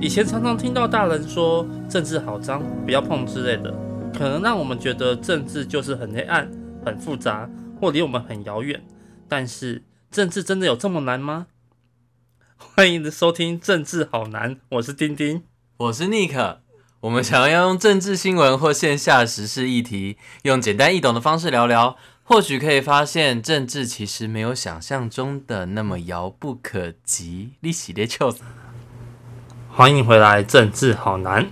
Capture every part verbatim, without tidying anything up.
以前常常听到大人说政治好脏，不要碰之类的，可能让我们觉得政治就是很黑暗、很复杂，或离我们很遥远。但是政治真的有这么难吗？欢迎收听《政治好难》，我是丁丁，我是 Nick。我们想要用政治新闻或线下时事议题，用简单易懂的方式聊聊，或许可以发现政治其实没有想象中的那么遥不可及。你是在笑什么？欢迎回来，政治好难。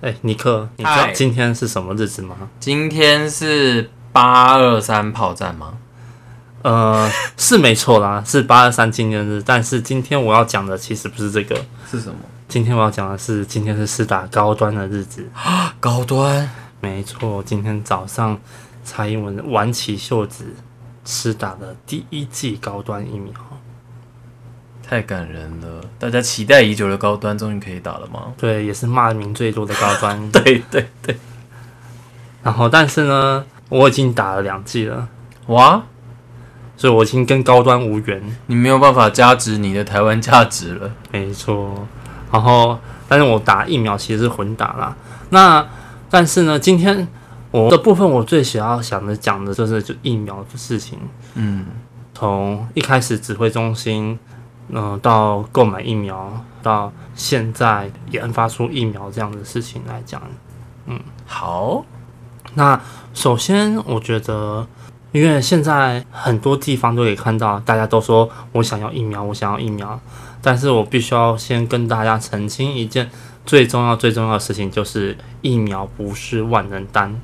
哎、欸，尼克，你知道今天是什么日子吗？今天是八二三炮战吗？呃，是没错啦，是八二三纪念日。但是今天我要讲的其实不是这个，是什么？今天我要讲的是，今天是施打高端的日子。高端？没错，今天早上蔡英文挽起袖子施打了第一剂高端疫苗。太感人了！大家期待已久的高端终于可以打了吗？对，也是骂名最多的高端。对对对。然后，但是呢，我已经打了两剂了。哇！所以我已经跟高端无缘。你没有办法加值你的台湾价值了。没错。然后，但是我打疫苗其实是混打啦。那但是呢，今天我的部分我最想要想的讲的就是就疫苗的事情。嗯。从一开始指挥中心。嗯，到购买疫苗，到现在研发出疫苗这样的事情来讲，嗯，好。那首先，我觉得，因为现在很多地方都可以看到，大家都说我想要疫苗，我想要疫苗。但是我必须要先跟大家澄清一件最重要、最重要的事情，就是疫苗不是万能丹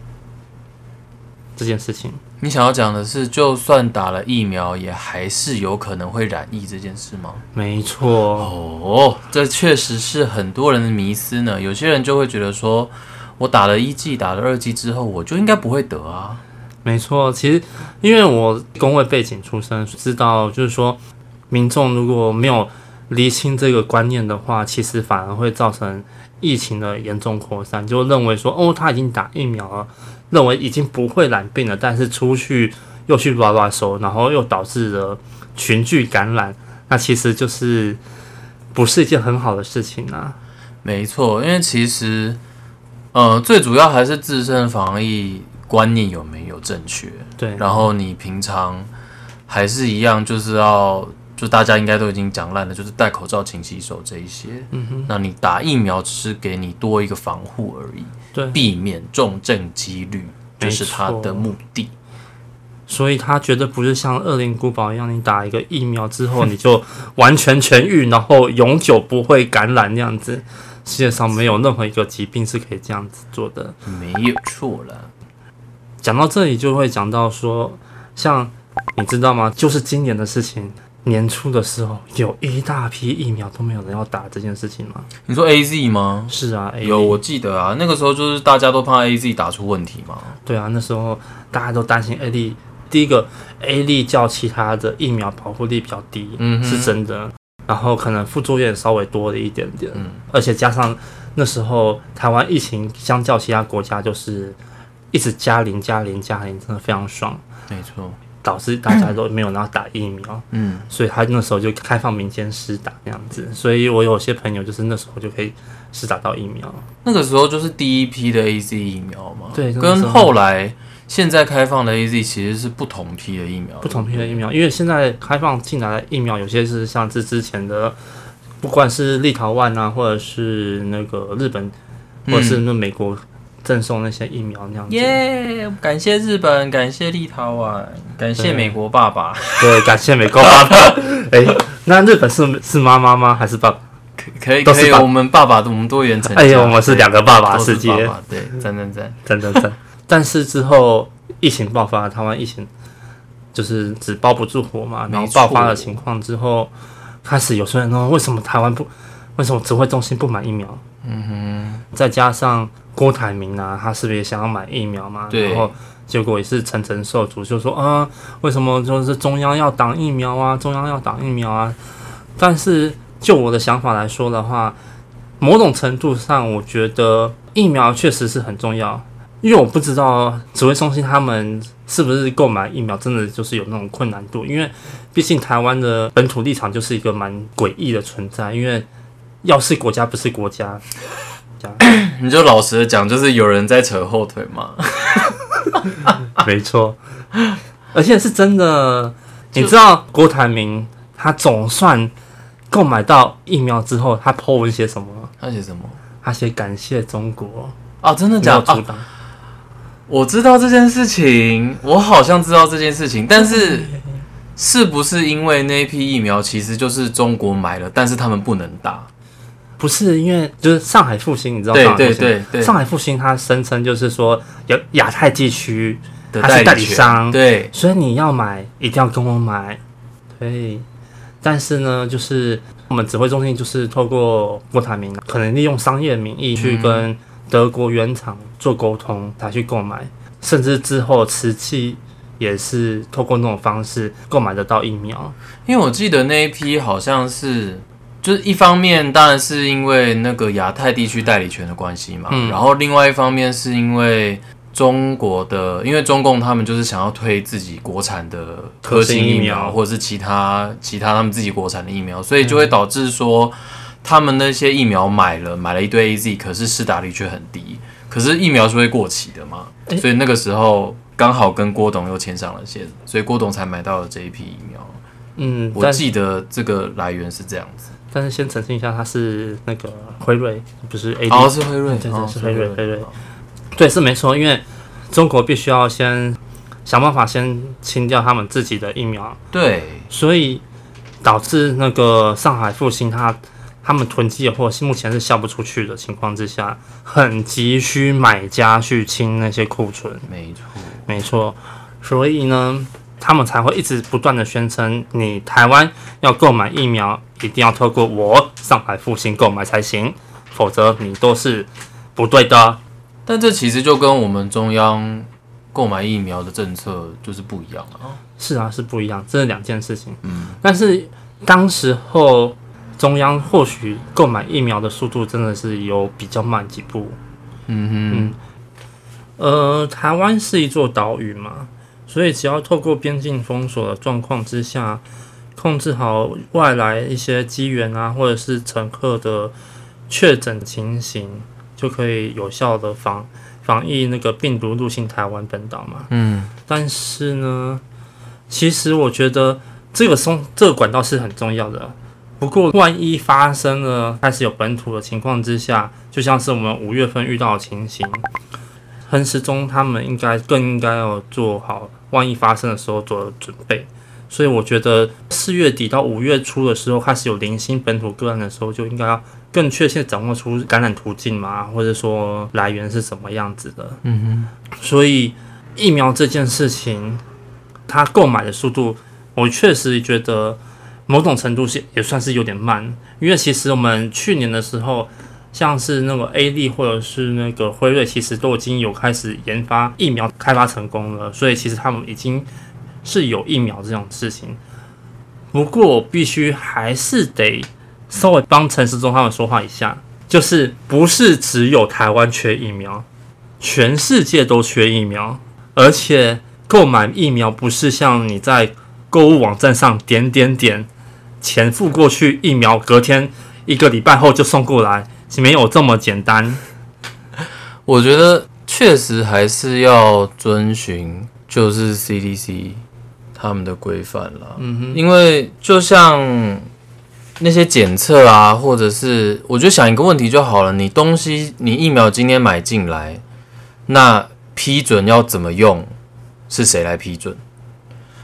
这件事情。你想要讲的是，就算打了疫苗，也还是有可能会染疫这件事吗？没错哦，这确实是很多人的迷思呢。有些人就会觉得说，我打了一剂、打了二剂之后，我就应该不会得啊。没错，其实因为我公卫背景出身，知道就是说，民众如果没有厘清这个观念的话，其实反而会造成疫情的严重扩散，就认为说，哦，他已经打疫苗了。认为已经不会染病了，但是出去又去拉拉手，然后又导致了群聚感染，那其实就是不是一件很好的事情啊。没错，因为其实呃最主要还是自身防疫观念有没有正确。对，然后你平常还是一样，就是要就大家应该都已经讲烂了，就是戴口罩、勤洗手这一些。嗯哼，那你打疫苗只是给你多一个防护而已。避免重症几率，这是他的目的。所以他绝对不是像恶灵古堡一样，你打一个疫苗之后你就完全痊愈，然后永久不会感染这样子。世界上没有任何一个疾病是可以这样子做的。没有错了。讲到这里就会讲到说，像你知道吗？就是今年的事情。年初的时候，有一大批疫苗都没有人要打这件事情吗？你说 A Z 吗？是啊， A Z 有，我记得啊，那个时候就是大家都怕 A Z 打出问题嘛。对啊，那时候大家都担心 A Z， 第一个 A Z 较其他的疫苗保护力比较低，嗯，是真的。然后可能副作用稍微多了一点点，嗯，而且加上那时候台湾疫情相较其他国家就是一直加零加零加零，真的非常爽。没错。导致大家都没有人要打疫苗，嗯，所以他那时候就开放民间施打那样子，所以我有些朋友就是那时候就可以施打到疫苗。那个时候就是第一批的 A Z 疫苗嘛，对，跟后来现在开放的 A Z 其实是不同批的疫苗，不同批的疫苗，因为现在开放进来的疫苗有些是像是之前的，不管是立陶宛啊，或者是那个日本，或者是那美国。嗯，赠送那些疫苗那样子，耶、yeah, ！感谢日本，感谢立陶宛，感谢美国爸爸。对，感谢美国爸爸。哎、欸，那日本是是妈妈吗？还是爸爸？可以，可以，我们爸爸，我们多元成家。哎呦，我们是两个爸爸世界。对，赞赞赞，赞赞赞。但是之后疫情爆发，台湾疫情就是纸包不住火嘛，然后爆发的情况之后，开始有些人说，为什么台湾不，为什么指挥中心不买疫苗？嗯哼，再加上。郭台铭啊，他是不是也想要买疫苗嘛？然后结果也是层层受阻，就说啊，为什么就是中央要挡疫苗啊，中央要挡疫苗啊？但是就我的想法来说的话，某种程度上，我觉得疫苗确实是很重要，因为我不知道指挥中心他们是不是购买疫苗真的就是有那种困难度，因为毕竟台湾的本土立场就是一个蛮诡异的存在，因为。要是国家不是国家，你就老实的讲，就是有人在扯后腿嘛。没错，而且是真的。你知道郭台铭他总算购买到疫苗之后，他 po 文写什么？他写什么？他写感谢中国啊！真的假的？啊、我知道这件事情，我好像知道这件事情，但是是不是因为那一批疫苗其实就是中国买了，但是他们不能打？不是，因为就是上海复兴，你知道吗？对对对对，上海复兴他声称就是说有亚太地区他是代理商，对，所以你要买一定要跟我买，对。但是呢，就是我们指挥中心就是透过郭台铭，可能利用商业名义去跟德国原厂做沟通，才去购买，甚至之后瓷器也是透过那种方式购买得到疫苗。因为我记得那一批好像是。就是一方面当然是因为那个亚太地区代理权的关系嘛、嗯，然后另外一方面是因为中国的，因为中共他们就是想要推自己国产的科兴疫苗， 疫苗或者是其他其他他们自己国产的疫苗，所以就会导致说、嗯、他们那些疫苗买了买了一堆 A Z， 可是施打率却很低，可是疫苗是会过期的嘛，欸、所以那个时候刚好跟郭董又牵上了线，所以郭董才买到了这一批疫苗。嗯，我记得这个来源是这样子。但是先澄清一下，它是那个辉瑞，不是 A D。哦，是辉瑞，对，对，是辉瑞，辉瑞。对，是没错，因为中国必须要先想办法先清掉他们自己的疫苗。对，所以导致那个上海复兴他他们囤积的货，目前是销不出去的情况之下，很急需买家去清那些库存。没错，没错。所以呢？他们才会一直不断的宣称，你台湾要购买疫苗，一定要透过我上海复兴购买才行，否则你都是不对的。但这其实就跟我们中央购买疫苗的政策就是不一样啊。是啊，是不一样，这是两件事情。嗯，但是当时候中央或许购买疫苗的速度真的是有比较慢几步。嗯哼，嗯呃，台湾是一座岛屿嘛。所以，只要透过边境封锁的状况之下，控制好外来一些机缘啊，或者是乘客的确诊情形，就可以有效的防防疫那个病毒入侵台湾本岛嘛。嗯。但是呢，其实我觉得这个松这个管道是很重要的。不过，万一发生了开始有本土的情况之下，就像是我们五月份遇到的情形。陈时中他们应该更应该要做好万一发生的时候做准备，所以我觉得四月底到五月初的时候开始有零星本土个案的时候，就应该要更确切掌握出感染途径嘛，或者说来源是什么样子的。嗯哼，所以疫苗这件事情，它购买的速度，我确实觉得某种程度也算是有点慢，因为其实我们去年的时候。像是那个 A 力或者是那个辉瑞，其实都已经有开始研发疫苗开发成功了，所以其实他们已经是有疫苗这种事情。不过我必须还是得稍微帮陈时中他们说话一下，就是不是只有台湾缺疫苗，全世界都缺疫苗，而且购买疫苗不是像你在购物网站上点点点钱付过去，疫苗隔天一个礼拜后就送过来。没有这么简单，我觉得确实还是要遵循就是 C D C 他们的规范啦、嗯、因为就像那些检测啊，或者是我觉得想一个问题就好了，你东西你疫苗今天买进来，那批准要怎么用，是谁来批准？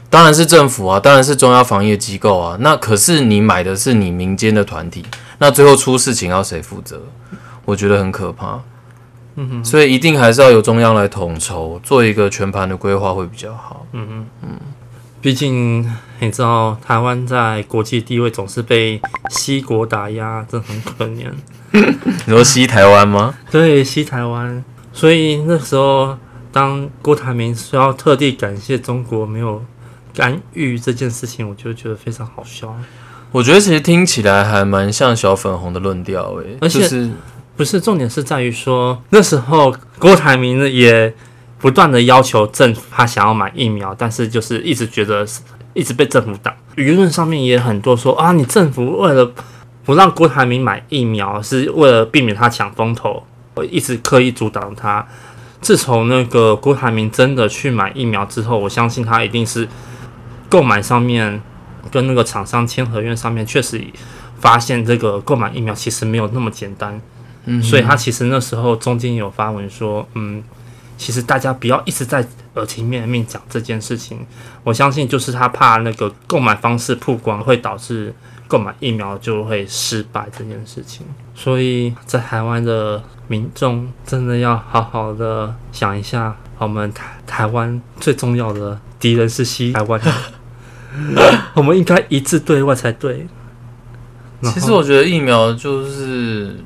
当然是政府啊，当然是中央防疫机构啊。那可是你买的是你民间的团体，那最后出事情要谁负责？我觉得很可怕。嗯哼，所以一定还是要由中央来统筹，做一个全盘的规划会比较好。嗯哼，嗯，毕竟你知道台湾在国际地位总是被西国打压，真的很可怜。你说西台湾吗？对，西台湾。所以那时候，当郭台铭需要特地感谢中国没有。干预这件事情，我就觉得非常好笑。我觉得其实听起来还蛮像小粉红的论调诶，而且、就是、不是重点是在于说那时候郭台铭也不断的要求政府他想要买疫苗，但是就是一直觉得一直被政府挡，舆论上面也很多说啊，你政府为了我让郭台铭买疫苗是为了避免他抢风头，我一直刻意阻挡他。自从那个郭台铭真的去买疫苗之后，我相信他一定是购买上面跟那个厂商签合约上面确实发现这个购买疫苗其实没有那么简单，嗯，所以他其实那时候中间有发文说，嗯，其实大家不要一直在耳提面命讲这件事情。我相信就是他怕那个购买方式曝光会导致购买疫苗就会失败这件事情，所以在台湾的民众真的要好好的想一下，我们台台湾最重要的敌人是西台湾，我们应该一致对外才对。其实我觉得疫苗就是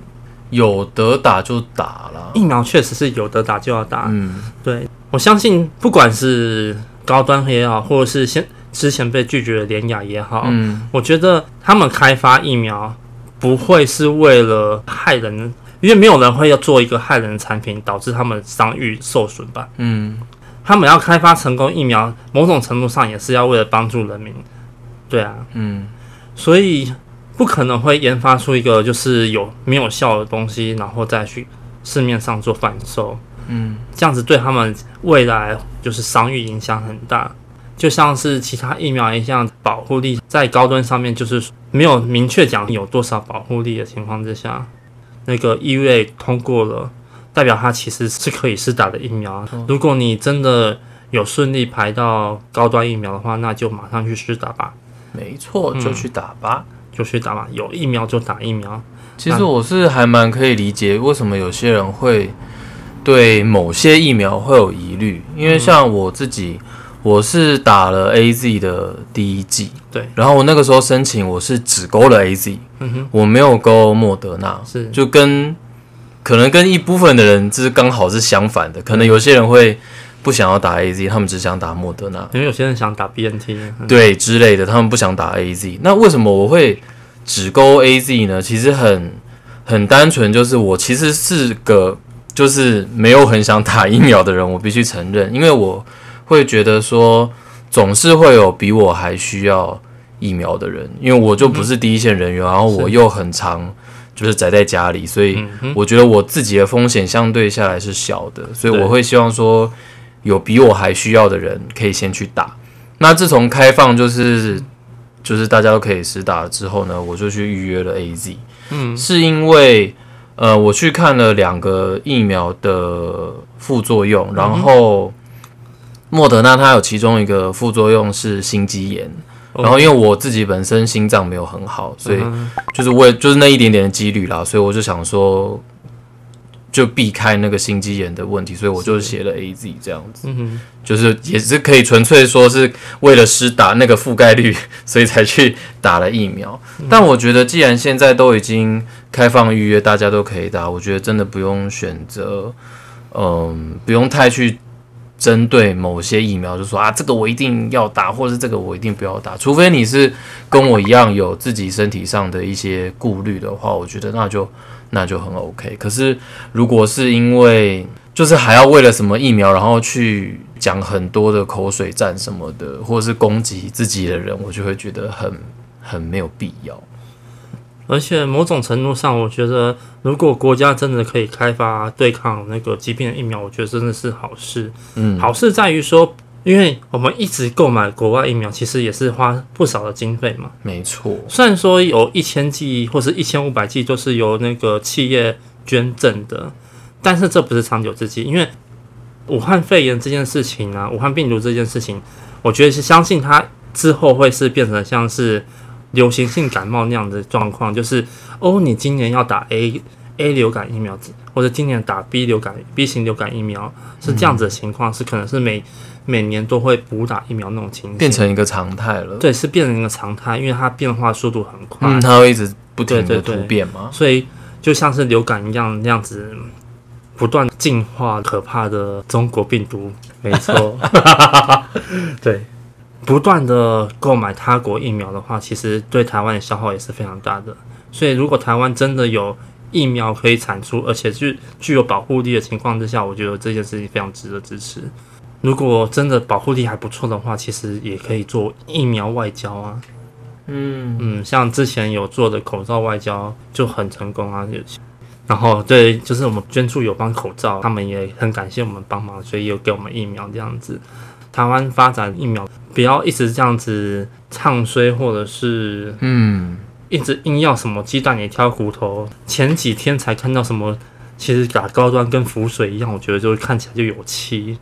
有得打就打啦，疫苗确实是有得打就要打，嗯，对，我相信不管是高端也好，或者是先。之前被拒绝的联雅也好，嗯，我觉得他们开发疫苗不会是为了害人，因为没有人会要做一个害人的产品导致他们商誉受损吧，嗯，他们要开发成功疫苗某种程度上也是要为了帮助人民，对啊，嗯，所以不可能会研发出一个就是有没有效的东西然后再去市面上做贩售，嗯，这样子对他们未来就是商誉影响很大，就像是其他疫苗一样，保护力在高端上面就是没有明确讲有多少保护力的情况之下，那个议会通过了，代表它其实是可以施打的疫苗。如果你真的有顺利排到高端疫苗的话，那就马上去施打吧。没错，就去打吧，嗯，就去打吧，有疫苗就打疫苗。其实我是还蛮可以理解为什么有些人会对某些疫苗会有疑虑，因为像我自己。我是打了 A Z 的第一剂，对，然后我那个时候申请我是只勾了 A Z，嗯，我没有勾莫德纳，是就跟可能跟一部分的人就是刚好是相反的，可能有些人会不想要打 A Z， 他们只想打莫德纳，因为有些人想打 B N T，嗯，对之类的，他们不想打 A Z。那为什么我会只勾 A Z 呢？其实很很单纯，就是我其实是个就是没有很想打疫苗的人，我必须承认，因为我。会觉得说，总是会有比我还需要疫苗的人，因为我就不是第一线人员，嗯，然后我又很常就是宅在家里，所以我觉得我自己的风险相对下来是小的，所以我会希望说，有比我还需要的人可以先去打。那自从开放就是就是大家都可以施打之后呢，我就去预约了 A Z，嗯，是因为呃我去看了两个疫苗的副作用，然后。嗯莫德纳它有其中一个副作用是心肌炎，然后因为我自己本身心脏没有很好，所以就是我也就是那一点点的几率啦，所以我就想说就避开那个心肌炎的问题，所以我就写了 A Z 这样子，就是也是可以纯粹说是为了施打那个覆盖率，所以才去打了疫苗。但我觉得既然现在都已经开放预约，大家都可以打，我觉得真的不用选择，嗯，不用太去。针对某些疫苗就说啊，这个我一定要打，或是这个我一定不要打，除非你是跟我一样有自己身体上的一些顾虑的话，我觉得那就那就很 OK。可是如果是因为就是还要为了什么疫苗，然后去讲很多的口水战什么的，或是攻击自己的人，我就会觉得很很没有必要。而且某种程度上，我觉得如果国家真的可以开发对抗那个疾病的疫苗，我觉得真的是好事。嗯，好事在于说，因为我们一直购买国外疫苗，其实也是花不少的经费嘛。没错，虽然说有一千剂或是一千五百剂都是由那个企业捐赠的，但是这不是长久之计。因为武汉肺炎这件事情啊，武汉病毒这件事情，我觉得是相信它之后会是变成像是。流行性感冒那样的状况，就是哦，你今年要打 A A 流感疫苗，或者今年打 B 流感 B 型流感疫苗，是这样子的情况，嗯，是可能是每每年都会补打疫苗那种情形，变成一个常态了。对，是变成一个常态，因为它变化速度很快，嗯，它会一直不停的突变嘛，对对对，所以就像是流感一样那样子不断进化，可怕的中国病毒，没错，对。不断的购买他国疫苗的话，其实对台湾的消耗也是非常大的。所以，如果台湾真的有疫苗可以产出，而且具具有保护力的情况之下，我觉得这件事情非常值得支持。如果真的保护力还不错的话，其实也可以做疫苗外交啊。嗯嗯，像之前有做的口罩外交就很成功啊，然后对，就是我们捐助友邦口罩，他们也很感谢我们帮忙，所以有给我们疫苗这样子。台湾发展疫苗，不要一直这样子唱衰，或者是嗯，一直硬要什么鸡蛋也挑骨头。前几天才看到什么，其实打高端跟浮水一样，我觉得就看起来就有气。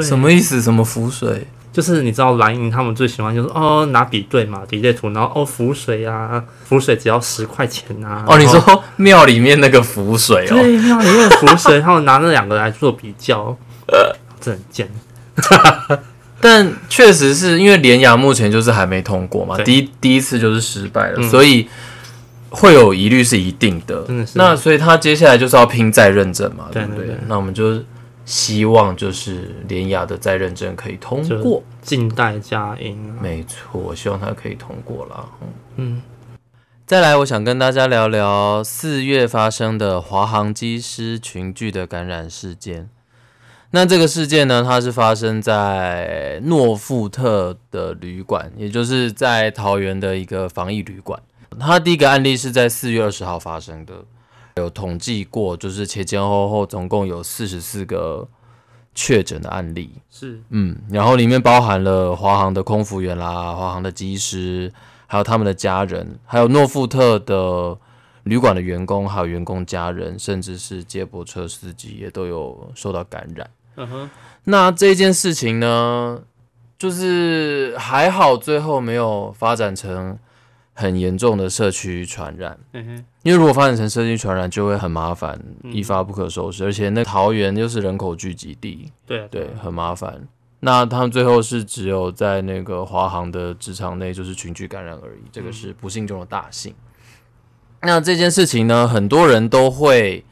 什么意思？什么浮水？就是你知道蓝营他们最喜欢就是哦拿比对嘛比对图，然后哦浮水啊，浮水只要十块钱啊。哦，你说庙里面那个浮水哦？对，庙里面的浮水，他们拿那两个来做比较，呃，真贱。但确实是因为联雅目前就是还没通过嘛，第一第一次就是失败了，嗯、所以会有疑虑是一定的。真的是。那所以他接下来就是要拼再认证嘛，对不对？對對對，那我们就。希望就是联雅的再认证可以通过，静待佳音、啊、没错，我希望它可以通过啦。嗯，再来我想跟大家聊聊四月发生的华航机师群聚的感染事件。那这个事件呢，它是发生在诺富特的旅馆，也就是在桃园的一个防疫旅馆。它第一个案例是在四月二十号发生的。有统计过，就是前前后后总共有四十四个确诊的案例，是嗯，然后里面包含了华航的空服员啦、华航的机师，还有他们的家人，还有诺富特的旅馆的员工，还有员工家人，甚至是接驳车司机也都有受到感染。嗯哼，那这件事情呢，就是还好最后没有发展成很严重的社区传染，因为如果发展成社区传染，就会很麻烦，一发不可收拾。而且那桃园又是人口聚集地，对对，很麻烦。那他们最后是只有在那个华航的职场内，就是群聚感染而已，这个是不幸中的大幸。那这件事情呢，很多人都会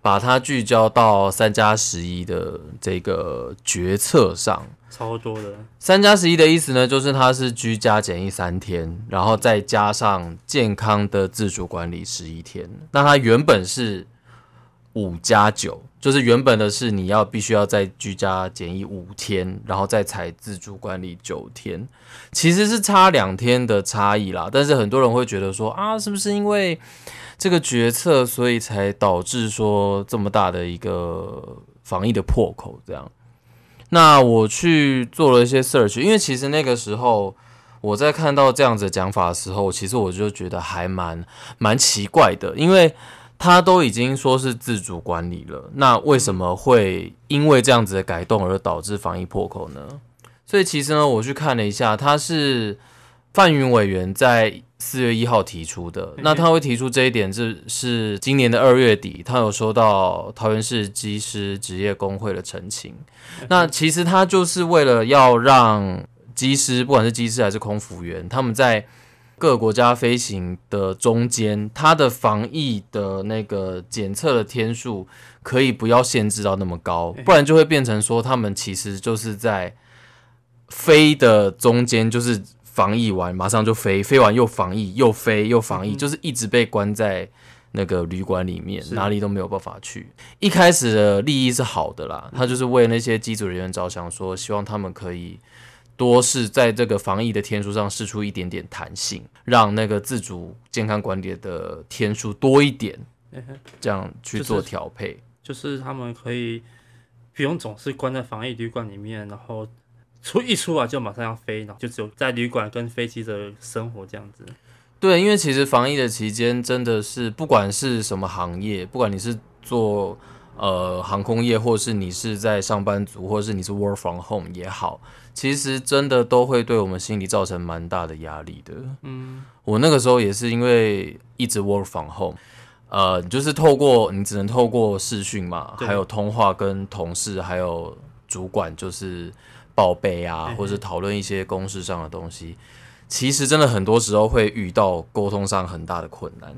把它聚焦到三加十一的这个决策上。超多的三加十一的意思呢，就是它是居家检疫三天，然后再加上健康的自主管理十一天。那它原本是五加九，就是原本的是你要必须要在居家检疫五天，然后再采自主管理九天，其实是差两天的差异啦。但是很多人会觉得说啊，是不是因为这个决策，所以才导致说这么大的一个防疫的破口这样？那我去做了一些 search， 因为其实那个时候我在看到这样子的讲法的时候，其实我就觉得还蛮蛮奇怪的，因为他都已经说是自主管理了，那为什么会因为这样子的改动而导致防疫破口呢？所以其实呢，我去看了一下，他是范云委员在四月一号提出的。那他会提出这一点 是, 是今年的二月底他有收到桃园市机师职业工会的陈情。那其实他就是为了要让机师，不管是机师还是空服员，他们在各国家飞行的中间，他的防疫的那个检测的天数可以不要限制到那么高，不然就会变成说他们其实就是在飞的中间就是防疫完马上就飞，飞完又防疫又飞又防疫、嗯、就是一直被关在那个旅馆里面，哪里都没有办法去。一开始的利益是好的啦，他就是为那些机组人员着想，说希望他们可以多是在这个防疫的天数上释出一点点弹性，让那个自主健康管理的天数多一点，这样去做调配、就是、就是他们可以不用总是关在防疫旅馆里面，然后出一出来就马上要飞，就只有在旅馆跟飞机的生活这样子。对，因为其实防疫的期间真的是不管是什么行业，不管你是做呃航空业，或是你是在上班族，或是你是 work from home 也好，其实真的都会对我们心理造成蛮大的压力的。嗯，我那个时候也是因为一直 work from home，呃，就是透过你只能透过视讯嘛，还有通话跟同事还有主管就是。报备啊，或者讨论一些公事上的东西，其实真的很多时候会遇到沟通上很大的困难，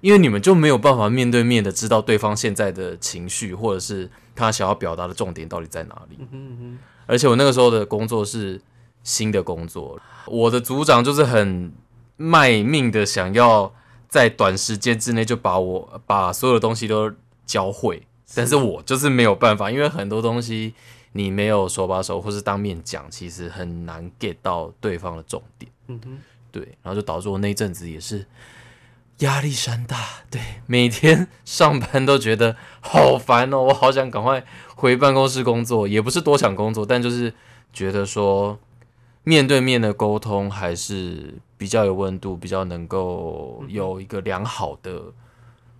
因为你们就没有办法面对面的知道对方现在的情绪，或者是他想要表达的重点到底在哪里。嗯哼嗯哼，而且我那个时候的工作是新的工作，我的组长就是很卖命的想要在短时间之内就把我把所有的东西都教会，但是我就是没有办法，因为很多东西。你没有手把手或是当面讲，其实很难 get 到对方的重点。嗯哼，对，然后就导致我那一阵子也是压力山大，对，每天上班都觉得好烦哦，我好想赶快回办公室工作，也不是多想工作，但就是觉得说面对面的沟通还是比较有温度，比较能够有一个良好的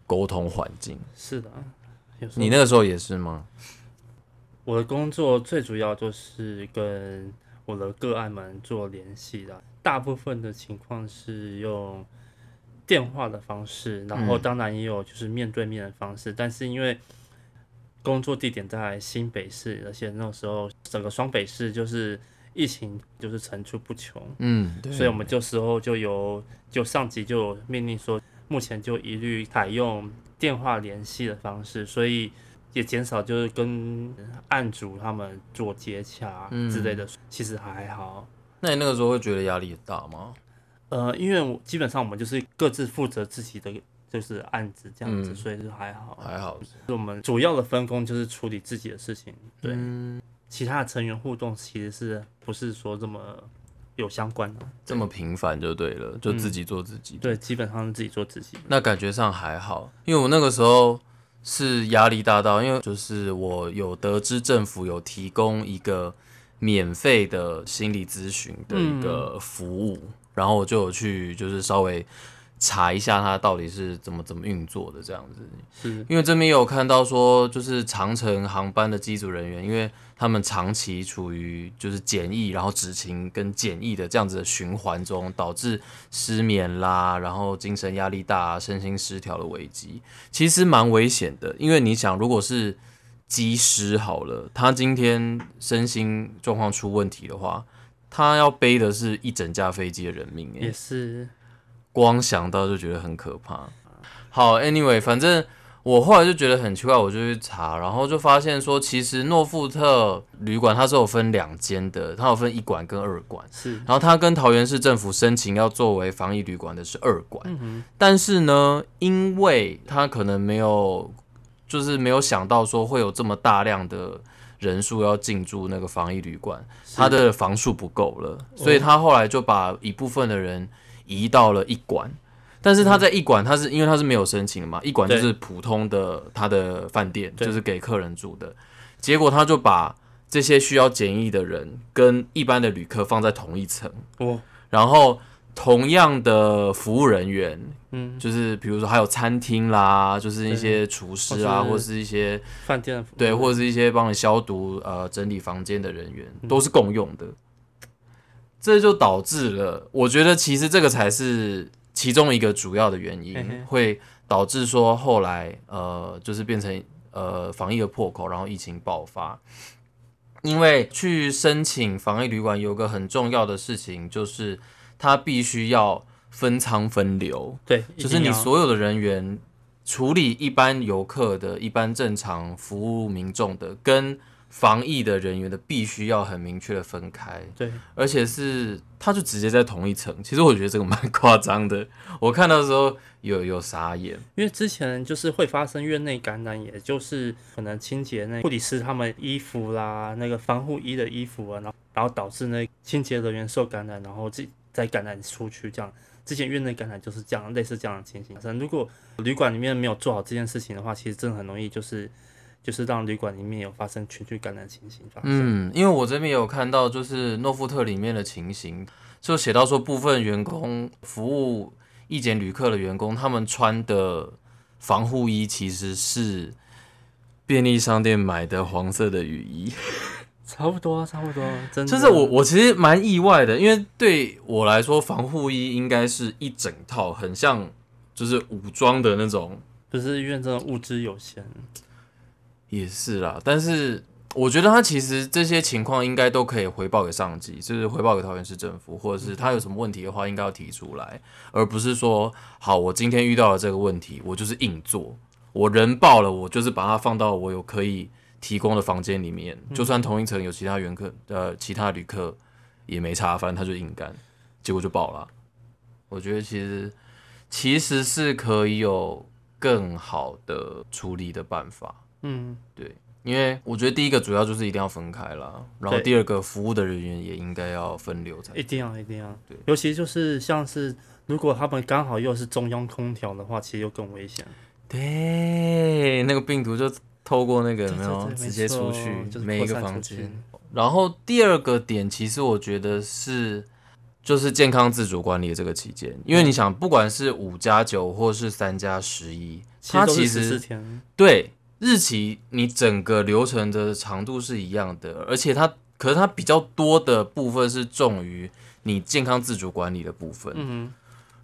沟通环境。是的，有时候你那个时候也是吗？我的工作最主要就是跟我的个案们做联系的，大部分的情况是用电话的方式，然后当然也有就是面对面的方式，嗯、但是因为工作地点在新北市，而且那时候整个双北市就是疫情就是层出不穷，嗯，所以我们这时候就有就上级就有命令说，目前就一律采用电话联系的方式，所以也减少就是跟案主他们做接洽之类的，嗯、其实还好。那你那个时候会觉得压力大吗？呃，因为基本上我们就是各自负责自己的就是案子这样子，嗯、所以就还好。还好，我们主要的分工就是处理自己的事情，对，嗯、其他的成员互动其实是不是说这么有相关的，这么频繁就对了，就自己做自己的，嗯。对，基本上是自己做自己的。那感觉上还好，因为我那个时候是压力大到，因为就是我有得知政府有提供一个免费的心理咨询的一个服务，嗯、然后我就有去就是稍微查一下它到底是怎么怎么运作的这样子。是，因为这边也有看到说，就是长程航班的机组人员，因为他们长期处于就是检疫，然后执勤跟检疫的这样子的循环中，导致失眠啦，然后精神压力大、啊、身心失调的危机，其实蛮危险的。因为你想，如果是机师好了，他今天身心状况出问题的话，他要背的是一整架飞机的人命，欸，也是。光想到就觉得很可怕。好 anyway 反正我后来就觉得很奇怪，我就去查，然后就发现说，其实诺富特旅馆它是有分两间的，它有分一馆跟二馆，是，然后它跟桃园市政府申请要作为防疫旅馆的是二馆，嗯、但是呢，因为它可能没有就是没有想到说会有这么大量的人数要进驻那个防疫旅馆，它的房数不够了，所以它后来就把一部分的人移到了一馆，但是他在一馆，他是因为他是没有申请的嘛，一馆就是普通的他的饭店，就是给客人住的。结果他就把这些需要检疫的人跟一般的旅客放在同一层，哦，然后同样的服务人员，嗯，就是比如说还有餐厅啦，就是一些厨师啊，或是一些饭店的服务，对，或者是一些帮你消毒、呃、整理房间的人员，都是共用的。这就导致了，我觉得其实这个才是其中一个主要的原因，嘿嘿，会导致说后来呃，就是变成呃防疫的破口，然后疫情爆发。因为去申请防疫旅馆有个很重要的事情，就是它必须要分仓分流，对，就是你所有的人员处理一般游客的、一般正常服务民众的跟防疫的人员的必须要很明确的分开，对，而且是他就直接在同一层。其实我觉得这个蛮夸张的，我看到的时候有有傻眼，因为之前就是会发生院内感染，也就是可能清洁那护理师他们衣服啦，那个防护衣的衣服啊，然后然后导致那清洁人员受感染，然后自己再感染出去这样。之前院内感染就是这样，类似这样的情形。如果旅馆里面没有做好这件事情的话，其实真的很容易就是。就是让旅馆里面有发生群聚感染情形发生。嗯，因为我这边有看到，就是诺富特里面的情形，就写到说部分员工服务疫检旅客的员工，他们穿的防护衣其实是便利商店买的黄色的雨衣。差不多，差不多，真的。就是我，我其实蛮意外的，因为对我来说，防护衣应该是一整套，很像就是武装的那种。不是，因为真的物资有限。也是啦，但是我觉得他其实这些情况应该都可以回报给上级，就是回报给桃园市政府，或者是他有什么问题的话，应该要提出来，而不是说好，我今天遇到了这个问题，我就是硬做，我人爆了，我就是把它放到我有可以提供的房间里面，嗯、就算同一层有其他员客，呃，其他旅客也没差，反正他就硬干，结果就爆了。我觉得其实其实是可以有更好的处理的办法。嗯，对，因为我觉得第一个主要就是一定要分开啦，然后第二个服务的人员也应该要分流才一定要一定要对，尤其就是像是如果他们刚好又是中央空调的话，其实又更危险。对，那个病毒就透过那个有没有直接出去、就是、每一个房间。然后第二个点，其实我觉得是就是健康自主管理的这个期间，因为你想，不管是五加九或是三加十一，它其实十四天对日期，你整个流程的长度是一样的，而且它可是它比较多的部分是重于你健康自主管理的部分。嗯，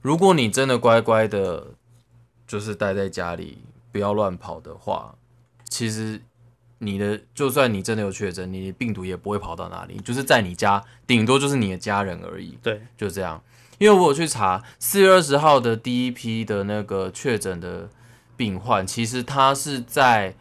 如果你真的乖乖的，就是待在家里，不要乱跑的话，其实你的就算你真的有确诊，你的病毒也不会跑到哪里，就是在你家，顶多就是你的家人而已。对，就这样。因为我有去查四月二十号的第一批的那个确诊的病患，其实他是在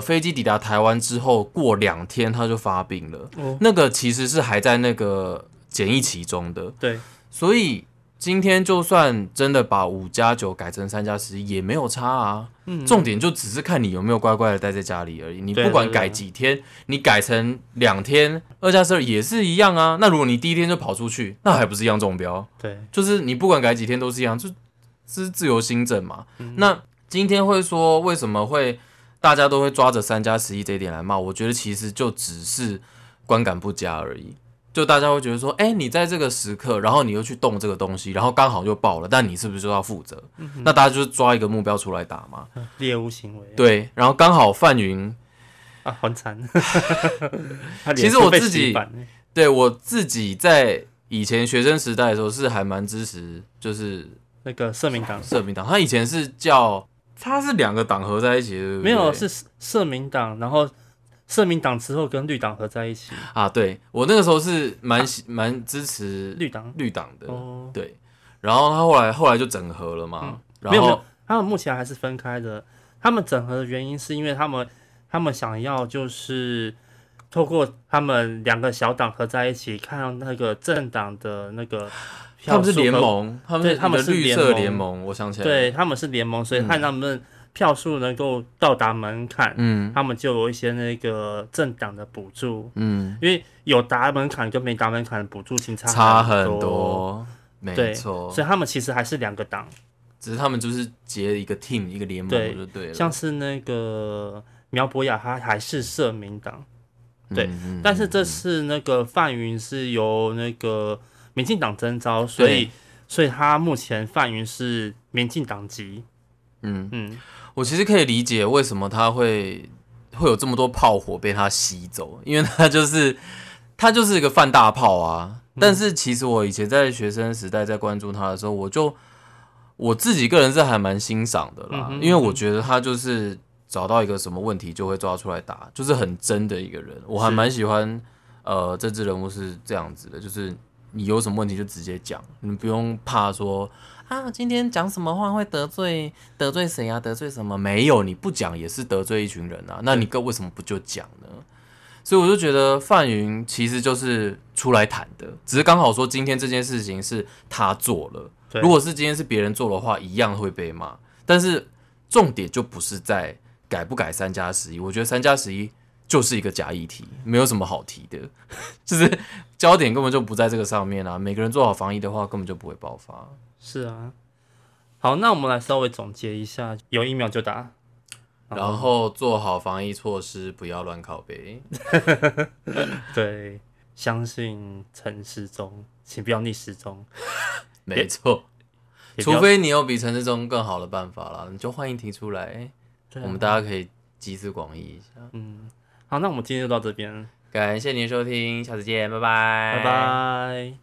飞机抵达台湾之后过两天他就发病了，哦，那个其实是还在那个检疫期中的。对，所以今天就算真的把五加九改成三加十也没有差啊，嗯，重点就只是看你有没有乖乖的待在家里而已。你不管改几天，对对对，你改成两天，二加十二也是一样啊。那如果你第一天就跑出去，那还不是一样中标？对，就是你不管改几天都是一样，就是自由心证嘛，嗯。那今天会说为什么会大家都会抓着三加十一这一点来骂？我觉得其实就只是观感不佳而已。就大家会觉得说，哎，欸，你在这个时刻，然后你又去动这个东西，然后刚好就爆了，但你是不是就要负责？嗯，那大家就是抓一个目标出来打嘛，猎物行为，啊。对，然后刚好范云啊，很惨。其实我自己，对我自己在以前学生时代的时候是还蛮支持，就是那个社民党，社民党，他以前是叫他是两个党合在一起，对不对？没有，是社民党，然后。社民党之后跟绿党合在一起啊，对，我那个时候是蛮蛮、啊、支持绿党绿党的，哦，对，然后他后来后来就整合了嘛，嗯，然后没有没有，他们目前还是分开的。他们整合的原因是因为他们他们想要就是透过他们两个小党合在一起，看那个政党的那个票数，他们是联盟，他们是他们是绿色联盟，我想起来，对，他们是联盟，所以看他们。嗯，票数能够到达门槛，嗯，他们就有一些那个政党的补助，嗯，因为有达门槛跟没达门槛的补助其实差很多，差很多，没错，所以他们其实还是两个党，只是他们就是结一个 team 一个联盟就对了，像是那个苗博雅他还是社民党，对，嗯嗯嗯，但是这次那个范云是由那个民进党征召，所以所以他目前范云是民进党籍。嗯嗯，我其实可以理解为什么他会会有这么多炮火被他吸走，因为他就是他就是一个犯大炮啊。但是其实我以前在学生时代在关注他的时候，我就我自己个人是还蛮欣赏的啦，嗯嗯，因为我觉得他就是找到一个什么问题就会抓出来打，就是很真的一个人。我还蛮喜欢呃政治人物是这样子的，就是你有什么问题就直接讲，你不用怕说。啊，今天讲什么话会得罪得罪谁啊？得罪什么？没有，你不讲也是得罪一群人啊。那你哥为什么不就讲呢？所以我就觉得范云其实就是出来谈的，只是刚好说今天这件事情是他做了。如果是今天是别人做的话，一样会被骂。但是重点就不是在改不改三加十一，我觉得三加十一就是一个假议题，没有什么好提的，就是焦点根本就不在这个上面啊。每个人做好防疫的话，根本就不会爆发。是啊，好，那我们来稍微总结一下，有疫苗就打，然后做好防疫措施，不要乱靠北。对，相信陈时中，请不要逆时钟。没错，除非你有比陈时中更好的办法啦，你就欢迎提出来，啊，我们大家可以集思广益一下。嗯，好，那我们今天就到这边，感谢您收听，下次见，拜拜，拜拜。